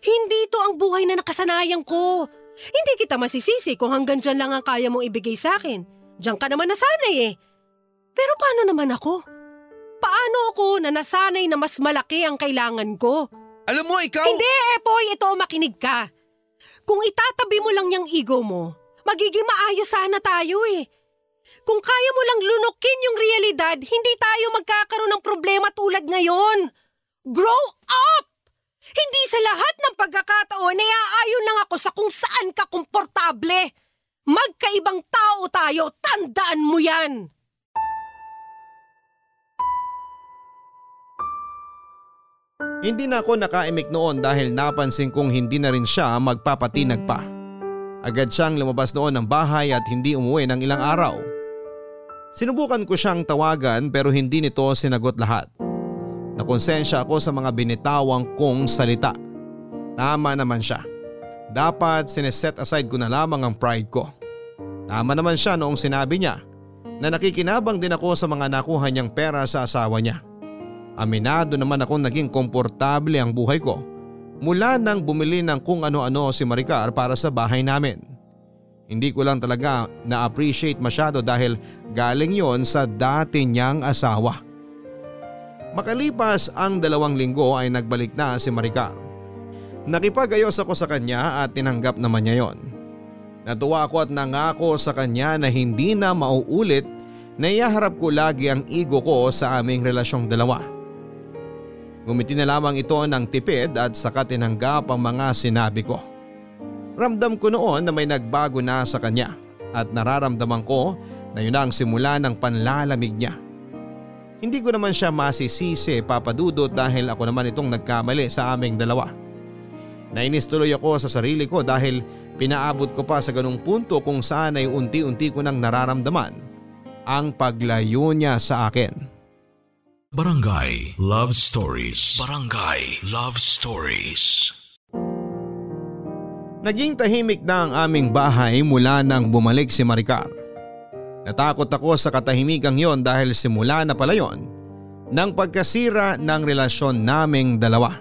Hindi ito ang buhay na nakasanayan ko. Hindi kita masisisi kung hanggang dyan lang ang kaya mong ibigay sa akin. Diyan ka naman nasanay eh. Pero paano naman ako? Paano ako na nasanay na mas malaki ang kailangan ko? Alam mo, ikaw… Hindi, Epoy, ito, makinig ka. Kung itatabi mo lang yung ego mo, magiging maayos sana tayo eh. Kung kaya mo lang lunukin yung realidad, hindi tayo magkakaroon ng problema tulad ngayon. Grow up! Hindi sa lahat ng pagkakataon, naaayon lang ako sa kung saan ka komportable. Magkaibang tao tayo, tandaan mo yan! Hindi na ako nakaimik noon dahil napansin kong hindi na rin siya magpapatinag pa. Agad siyang lumabas noon ng bahay at hindi umuwi ng ilang araw. Sinubukan ko siyang tawagan pero hindi nito sinagot lahat. Nakonsensya ako sa mga binitawang kong salita. Tama naman siya. Dapat sineset aside ko na lamang ang pride ko. Tama naman siya noong sinabi niya na nakikinabang din ako sa mga nakuha niyang pera sa asawa niya. Aminado naman akong naging komportable ang buhay ko mula nang bumili ng kung ano-ano si Maricar para sa bahay namin. Hindi ko lang talaga na-appreciate masyado dahil galing yon sa dati niyang asawa. Makalipas ang dalawang linggo ay nagbalik na si Maricar. Nakipag-ayos ako sa kanya at tinanggap naman niya yon. Natuwa ako at nangako sa kanya na hindi na mauulit na iaharap ko lagi ang ego ko sa aming relasyong dalawa. Gumiti na lamang ito ng tipid at saka tinanggap ang mga sinabi ko. Ramdam ko noon na may nagbago na sa kanya at nararamdaman ko na yun ang simula ng panlalamig niya. Hindi ko naman siya masisisi, Papa Dudut, dahil ako naman itong nagkamali sa aming dalawa. Nainis tuloy ako sa sarili ko dahil pinaabot ko pa sa ganung punto kung saan ay unti-unti ko nang nararamdaman ang paglayo niya sa akin. Barangay Love Stories. Barangay Love Stories. Naging tahimik na ang aming bahay mula nang bumalik si Maricar. Natakot ako sa katahimikan yon dahil simula na pala yon nang pagkasira ng relasyon naming dalawa.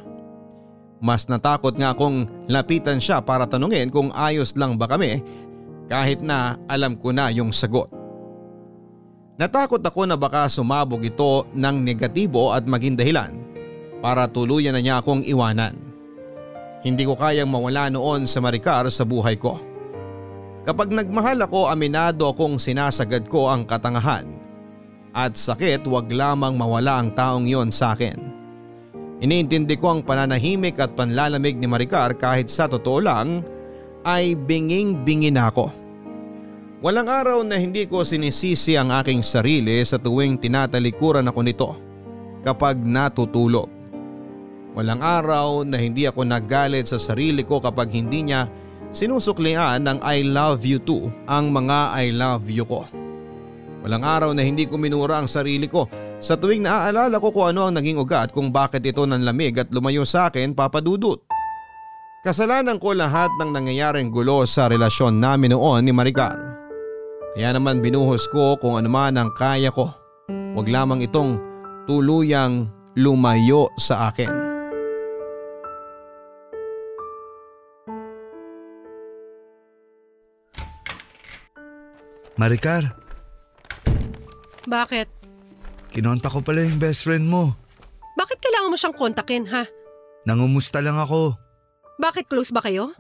Mas natakot nga akong lapitan siya para tanungin kung ayos lang ba kami kahit na alam ko na yung sagot. Natakot ako na baka sumabog ito ng negatibo at maging dahilan para tuluyan na niya akong iwanan. Hindi ko kayang mawala noon sa Maricar sa buhay ko. Kapag nagmahal ako, aminado akong sinasagad ko ang katangahan. At sakit, wag lamang mawala ang taong yon sa akin. Iniintindi ko ang pananahimik at panlalamig ni Maricar kahit sa totoo lang ay binging-bingi na ako. Walang araw na hindi ko sinisisi ang aking sarili sa tuwing tinatalikuran ako nito kapag natutulog. Walang araw na hindi ako nagalit sa sarili ko kapag hindi niya sinusuklian ng I love you too ang mga I love you ko. Walang araw na hindi ko minura ang sarili ko sa tuwing naaalala ko kung ano ang naging ugat kung bakit ito nanlamig at lumayo sa akin, Papa Dudut. Kasalanan ko lahat ng nangyayaring gulo sa relasyon namin noon ni Maricar. Kaya naman binuhos ko kung anuman ang kaya ko. Huwag lamang itong tuluyang lumayo sa akin. Maricar. Bakit? Kinontak ko pala yung best friend mo. Bakit kailangan mo siyang kontakin, ha? Nangumusta lang ako. Bakit close ba kayo?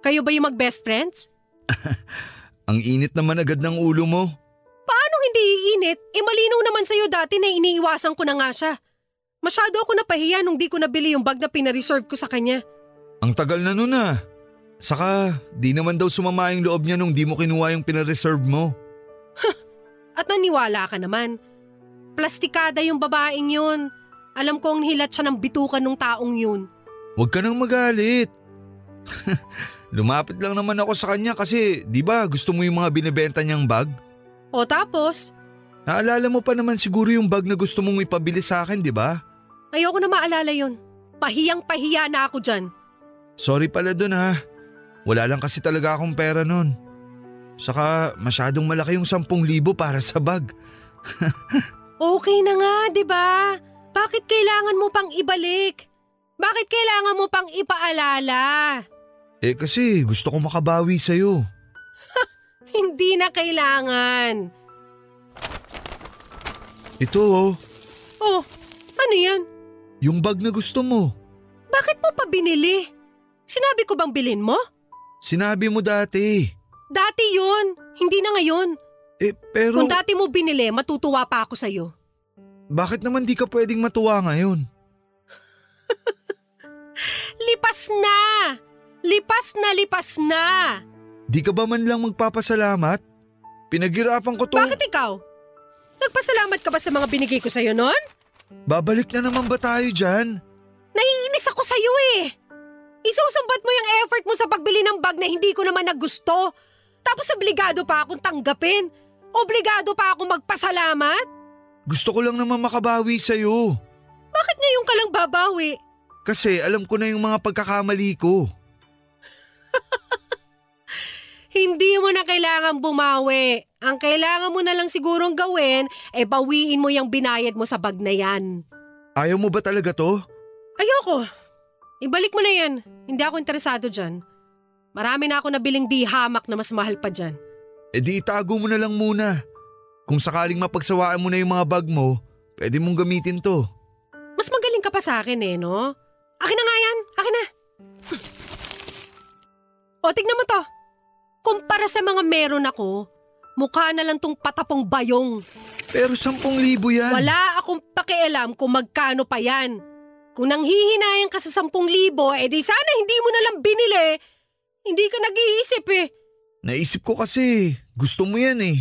Kayo ba yung mag-best friends? Ang init naman agad ng ulo mo. Paano hindi iinit? E malinaw naman sa'yo dati na iniiwasan ko na nga siya. Masyado ako napahiya nung di ko nabili yung bag na pinareserve ko sa kanya. Ang tagal na nun ah. Saka di naman daw sumama yung loob niya nung di mo kinuha yung pinareserve mo. At naniwala ka naman. Plastikada yung babaeng yun. Alam ko ang hilat siya ng bitukan ng taong yun. Huwag ka nang magalit. Lumapit lang naman ako sa kanya kasi di ba gusto mo yung mga binibenta niyang bag? O tapos? Naalala mo pa naman siguro yung bag na gusto mong ipabili sa akin, di ba? Ayoko na maalala yun. Pahiyang-pahiya na ako dyan. Sorry pala dun ha. Wala lang kasi talaga akong pera nun. Saka masyadong malaki yung sampung libo para sa bag. Okay na nga, di ba? Bakit kailangan mo pang ibalik? Bakit kailangan mo pang ipaalala? Eh kasi gusto ko makabawi sa'yo. Hindi na kailangan. Ito oh. Oh, ano yan? Yung bag na gusto mo. Bakit mo pa binili? Sinabi ko bang bilhin mo? Sinabi mo dati. Dati yun, hindi na ngayon. Eh pero… Kung dati mo binili, matutuwa pa ako sa'yo. Bakit naman di ka pwedeng matuwa ngayon? Lipas na! Lipas na, lipas na! Di ka ba man lang magpapasalamat? Pinaghirapan ko to… Bakit ikaw? Nagpasalamat ka ba sa mga binigay ko sa'yo nun? Babalik na naman ba tayo dyan? Naiinis ako sa'yo eh! Isusumbat mo yung effort mo sa pagbili ng bag na hindi ko naman nagusto. Tapos obligado pa akong tanggapin. Obligado pa akong magpasalamat. Gusto ko lang naman makabawi sa'yo. Bakit ngayon ka lang babawi? Kasi alam ko na yung mga pagkakamali ko. Hindi mo na kailangan bumawi. Ang kailangan mo na lang sigurong gawin, eh bawiin mo yung binayad mo sa bag na yan. Ayaw mo ba talaga to? Ayoko. Ibalik mo na yan. Hindi ako interesado dyan. Marami na ako nabiling di hamak na mas mahal pa dyan. Eh di itago mo na lang muna. Kung sakaling mapagsawaan mo na yung mga bag mo, pwede mong gamitin to. Mas magaling ka pa sa akin eh, no? Akin na nga yan! Akin na! O, tignan mo to. Kumpara sa mga meron ako, mukha na lang tong patapong bayong. Pero sampung libo yan. Wala akong pakialam kung magkano pa yan. Kung nanghihinayan ka sa sampung libo, edi sana hindi mo na lang binili. Hindi ka nag-iisip eh. Naisip ko kasi, gusto mo yan eh.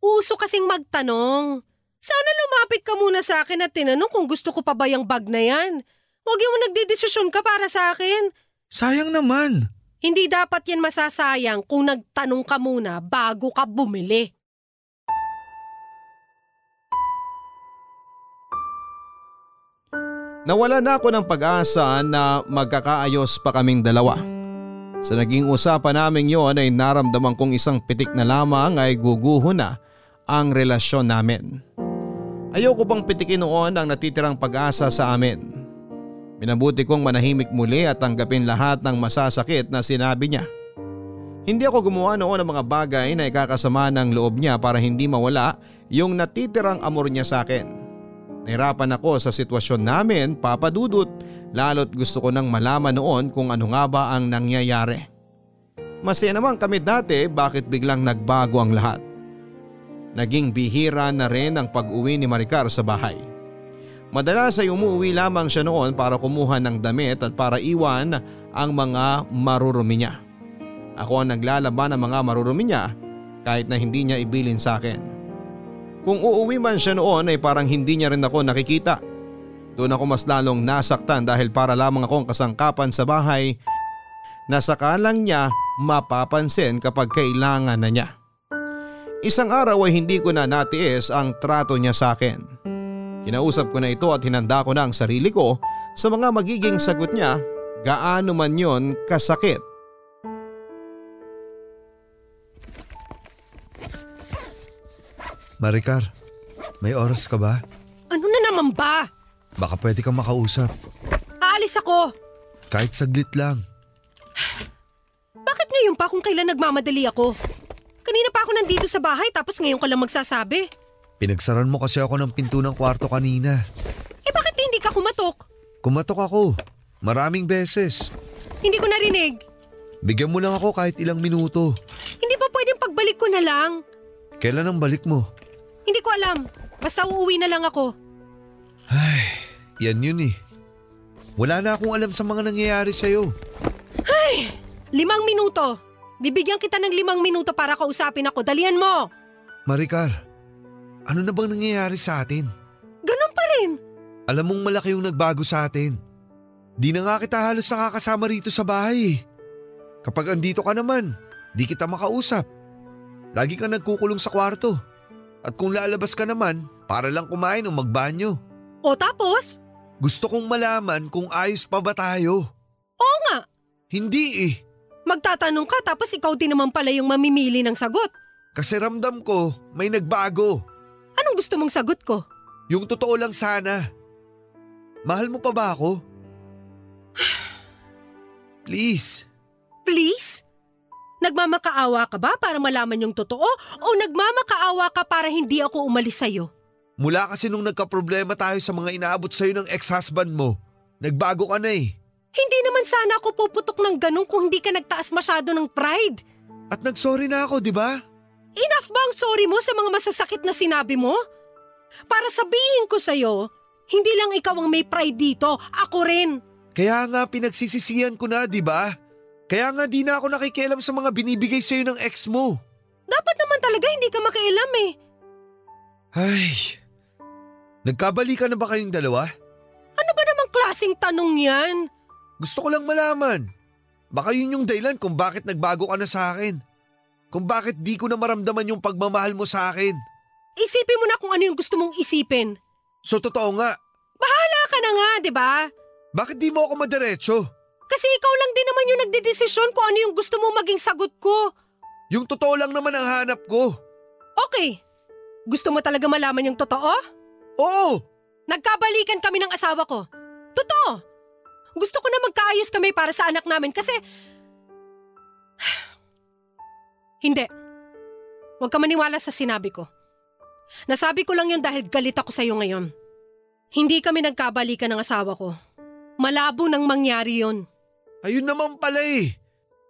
Uso kasing magtanong. Sana lumapit ka muna sa akin at tinanong kung gusto ko pa ba yung bag na yan. Huwag yung nagdidesisyon ka para sa akin. Sayang naman. Hindi dapat yan masasayang kung nagtanong ka muna bago ka bumili. Nawala na ako ng pag-asa na magkakaayos pa kaming dalawa. Sa naging usapan namin yon ay naramdaman kong isang pitik na lamang ay guguho na ang relasyon namin. Ayoko pang pitikin noon ang natitirang pag-asa sa amin. Minabuti kong manahimik muli at tanggapin lahat ng masasakit na sinabi niya. Hindi ako gumawa noon ng mga bagay na ikakasama ng loob niya para hindi mawala yung natitirang amor niya sa akin. Nahirapan ako sa sitwasyon namin, Papa Dudut, lalo't gusto ko nang malaman noon kung ano nga ba ang nangyayari. Masaya naman kami dati, bakit biglang nagbago ang lahat? Naging bihira na rin ang pag-uwi ni Maricar sa bahay. Madalas ay umuwi lamang siya noon para kumuha ng damit at para iwan ang mga marurumi niya. Ako ang naglalaban ng mga marurumi niya kahit na hindi niya ibilin sa akin. Kung uuwi man siya noon ay parang hindi niya rin ako nakikita. Doon ako mas lalong nasaktan dahil para lamang akong kasangkapan sa bahay na saka lang niya mapapansin kapag kailangan na niya. Isang araw ay hindi ko na natiis ang trato niya sa akin. Kinausap ko na ito at hinanda ko na ang sarili ko sa mga magiging sagot niya, gaano man yon kasakit. Maricar, may oras ka ba? Ano na naman ba? Baka pwede kang makausap. Aalis ako. Kahit saglit lang. Bakit ngayon pa kung kailan nagmamadali ako? Kanina pa ako nandito sa bahay tapos ngayon ka lang magsasabi. Pinagsaran mo kasi ako ng pinto ng kwarto kanina. Eh bakit hindi ka kumatok? Kumatok ako. Maraming beses. Hindi ko narinig. Bigyan mo lang ako kahit ilang minuto. Hindi ba pwedeng pagbalik ko na lang? Kailan ang balik mo? Hindi ko alam. Basta uuwi na lang ako. Ay, yan yun eh. Wala na akong alam sa mga nangyayari sa'yo. Ay, limang minuto. Bibigyan kita ng limang minuto para kausapin ako. Dalihan mo! Maricar, ano na bang nangyayari sa atin? Ganun pa rin. Alam mong malaki yung nagbago sa atin. Di na nga kita halos nakakasama rito sa bahay. Kapag andito ka naman, di kita makausap. Lagi kang nagkukulong sa kwarto. At kung lalabas ka naman, para lang kumain o magbanyo. O tapos? Gusto kong malaman kung ayos pa ba tayo. Oo nga. Hindi eh. Magtatanong ka tapos ikaw din naman pala yung mamimili ng sagot. Kasi ramdam ko may nagbago. Anong gusto mong sagot ko? Yung totoo lang sana. Mahal mo pa ba ako? Please. Please? Nagmamakaawa ka ba para malaman yung totoo o nagmamakaawa ka para hindi ako umalis sa'yo? Mula kasi nung nagkaproblema tayo sa mga inaabot sa'yo ng ex-husband mo, nagbago ka na eh. Hindi naman sana ako puputok ng ganun kung hindi ka nagtaas masyado ng pride. At nagsorry na ako, di ba? Enough ba ang sorry mo sa mga masasakit na sinabi mo? Para sabihin ko sa'yo, hindi lang ikaw ang may pride dito, ako rin. Kaya nga pinagsisisihan ko na, di ba? Kaya nga di na ako nakikialam sa mga binibigay sa'yo ng ex mo. Dapat naman talaga hindi ka makialam eh. Ay... Nagkabalikan na ba kayong dalawa? Ano ba namang klaseng tanong yan? Gusto ko lang malaman. Baka yun yung dahilan kung bakit nagbago ka na sa akin. Kung bakit di ko na maramdaman yung pagmamahal mo sa akin. Isipin mo na kung ano yung gusto mong isipin. So totoo nga. Bahala ka na nga, di ba? Bakit di mo ako madiretso? Kasi ikaw lang din naman yung nagdedesisyon kung ano yung gusto mong maging sagot ko. Yung totoo lang naman ang hanap ko. Okay. Gusto mo talaga malaman yung totoo? Oo! Nagkabalikan kami ng asawa ko. Totoo! Gusto ko na magkaayos kami para sa anak namin kasi… Hindi. Huwag ka maniwala sa sinabi ko. Nasabi ko lang yun dahil galit ako sa'yo ngayon. Hindi kami nagkabalikan ng asawa ko. Malabo nang mangyari yun. Ayun naman pala eh.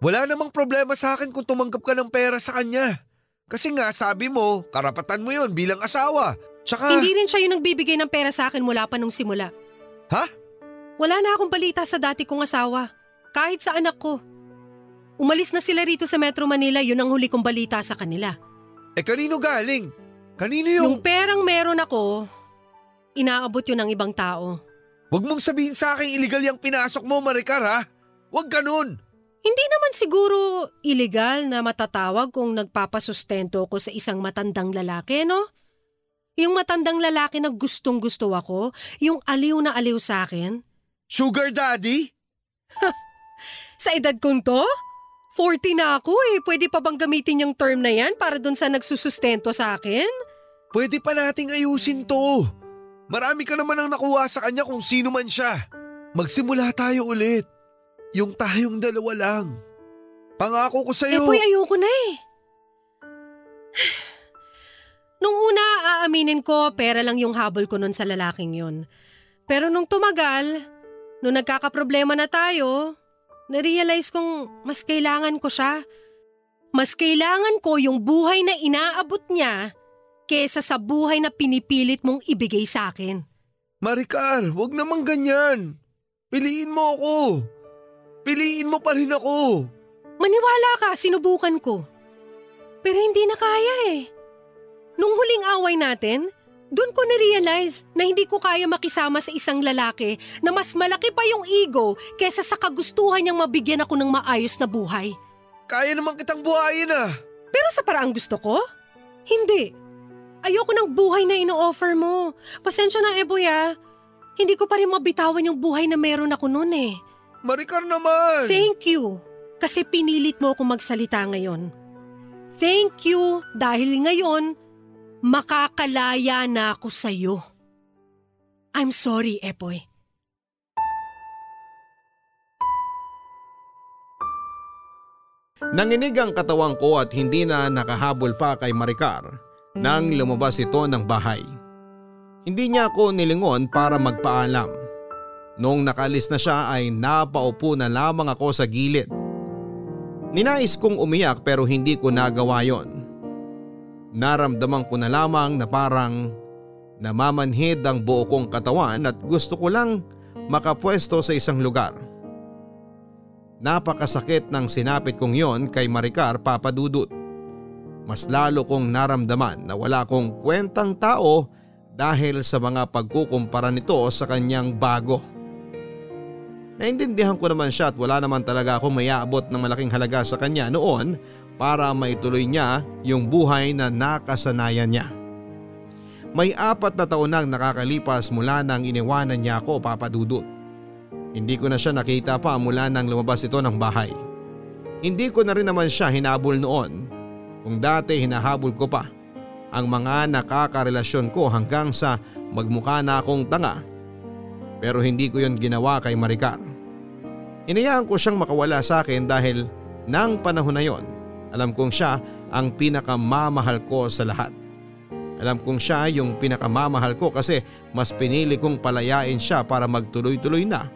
Wala namang problema sa akin kung tumanggap ka ng pera sa kanya. Kasi nga sabi mo, karapatan mo yun bilang asawa. Tsaka... Hindi rin siya yung nagbibigay ng pera sa akin mula pa nung simula. Ha? Wala na akong balita sa dati kong asawa, kahit sa anak ko. Umalis na sila rito sa Metro Manila, yun ang huli kong balita sa kanila. Eh kanino galing? Kanino yung... Nung perang meron ako, inaabot yun ng ibang tao. Huwag mong sabihin sa akin illegal yung pinasok mo, Maricar ha? Huwag ganun! Hindi naman siguro illegal na matatawag kung nagpapasustento ko sa isang matandang lalaki, no? Yung matandang lalaki na gustong-gusto ako, yung aliw na aliw sa akin. Sugar daddy? Sa edad kong to? forty na ako eh. Pwede pa bang gamitin yung term na yan para dun sa nagsusustento sa akin? Pwede pa nating ayusin to. Marami ka naman ang nakuha sa kanya kung sino man siya. Magsimula tayo ulit. Yung tayong dalawa lang. Pangako ko sa'yo… Epoy, ayoko na eh. Nung una, aaminin ko, pera lang yung habol ko nun sa lalaking yun. Pero nung tumagal, nung nagkakaproblema na tayo, narealize kong mas kailangan ko siya. Mas kailangan ko yung buhay na inaabot niya kesa sa buhay na pinipilit mong ibigay sa akin. Maricar, wag namang ganyan. Piliin mo ako. Piliin mo pa rin ako. Maniwala ka, sinubukan ko. Pero hindi na kaya eh. Nung huling away natin, doon ko na-realize na hindi ko kaya makisama sa isang lalaki na mas malaki pa yung ego kesa sa kagustuhan niyang mabigyan ako ng maayos na buhay. Kaya naman kitang buhayin ah! Pero sa paraang gusto ko? Hindi. Ayoko ng buhay na ino-offer mo. Pasensya na Epoy ah. Hindi ko pa rin mabitawan yung buhay na meron ako noon eh. Maricar naman! Thank you kasi pinilit mo akong magsalita ngayon. Thank you dahil ngayon… Makakalaya na ako sa'yo. I'm sorry, Epoy. Nanginig ang katawan ko at hindi na nakahabol pa kay Maricar nang lumabas ito ng bahay. Hindi niya ako nilingon para magpaalam. Noong nakalis na siya ay napaupo na lamang ako sa gilid. Ninais kong umiyak pero hindi ko nagawa yon. Naramdaman ko na lamang na parang namamanhid ang buo kong katawan at gusto ko lang makapwesto sa isang lugar. Napakasakit ng sinapit kong yon kay Maricar, Papa Dudut. Mas lalo kong naramdaman na wala akong kwentang tao dahil sa mga pagkukumpara nito sa kanyang bago. Naintindihan ko naman siya at wala naman talaga akong mayaabot ng malaking halaga sa kanya noon para maituloy niya yung buhay na nakasanayan niya. May apat na taon nang nakakalipas mula nang iniwanan niya ako, Papa Dudut. Hindi ko na siya nakita pa mula nang lumabas ito ng bahay. Hindi ko na rin naman siya hinabol noon. Kung dati hinahabol ko pa ang mga nakakarelasyon ko hanggang sa magmukha na akong tanga. Pero hindi ko yon ginawa kay Maricar. Inayaan ko siyang makawala sa akin dahil nang panahon na yon, alam kong siya ang pinakamamahal ko sa lahat. Alam kong siya yung pinakamamahal ko kasi mas pinili kong palayain siya para magtuloy-tuloy na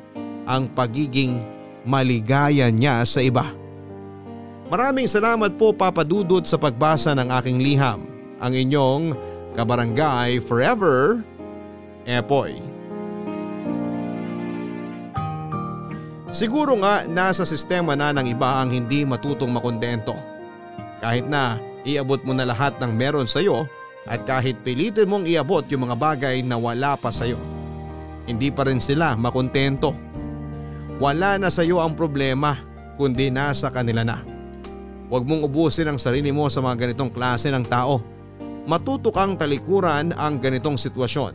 ang pagiging maligaya niya sa iba. Maraming salamat po, Papa Dudut, sa pagbasa ng aking liham. Ang inyong kabarangay forever, Epoy. Siguro nga nasa sistema na ng iba ang hindi matutong makontento. Kahit na iabot mo na lahat ng meron sa'yo at kahit pilitin mong iabot yung mga bagay na wala pa sa'yo, hindi pa rin sila makontento. Wala na sa iyo ang problema, kundi nasa kanila na. Huwag mong ubusin ang sarili mo sa mga ganitong klase ng tao. Matuto kang talikuran ang ganitong sitwasyon.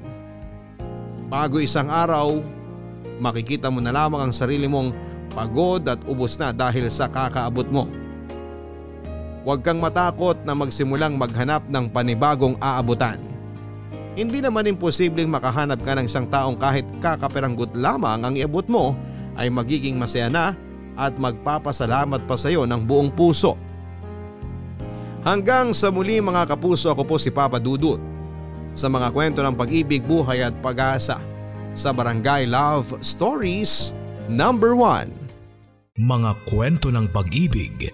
Bago isang araw, makikita mo na lamang ang sarili mong pagod at ubos na dahil sa kakaabot mo. Huwag kang matakot na magsimulang maghanap ng panibagong aabutan. Hindi naman imposibleng makahanap ka ng isang taong kahit kakaperanggot lamang ang iabot mo ay magiging masaya na at magpapasalamat pa sa iyo ng buong puso. Hanggang sa muli mga kapuso, ako po si Papa Dudut sa mga kwento ng pag-ibig, buhay at pag-asa sa Barangay Love Stories number one. Mga kwento ng pag-ibig,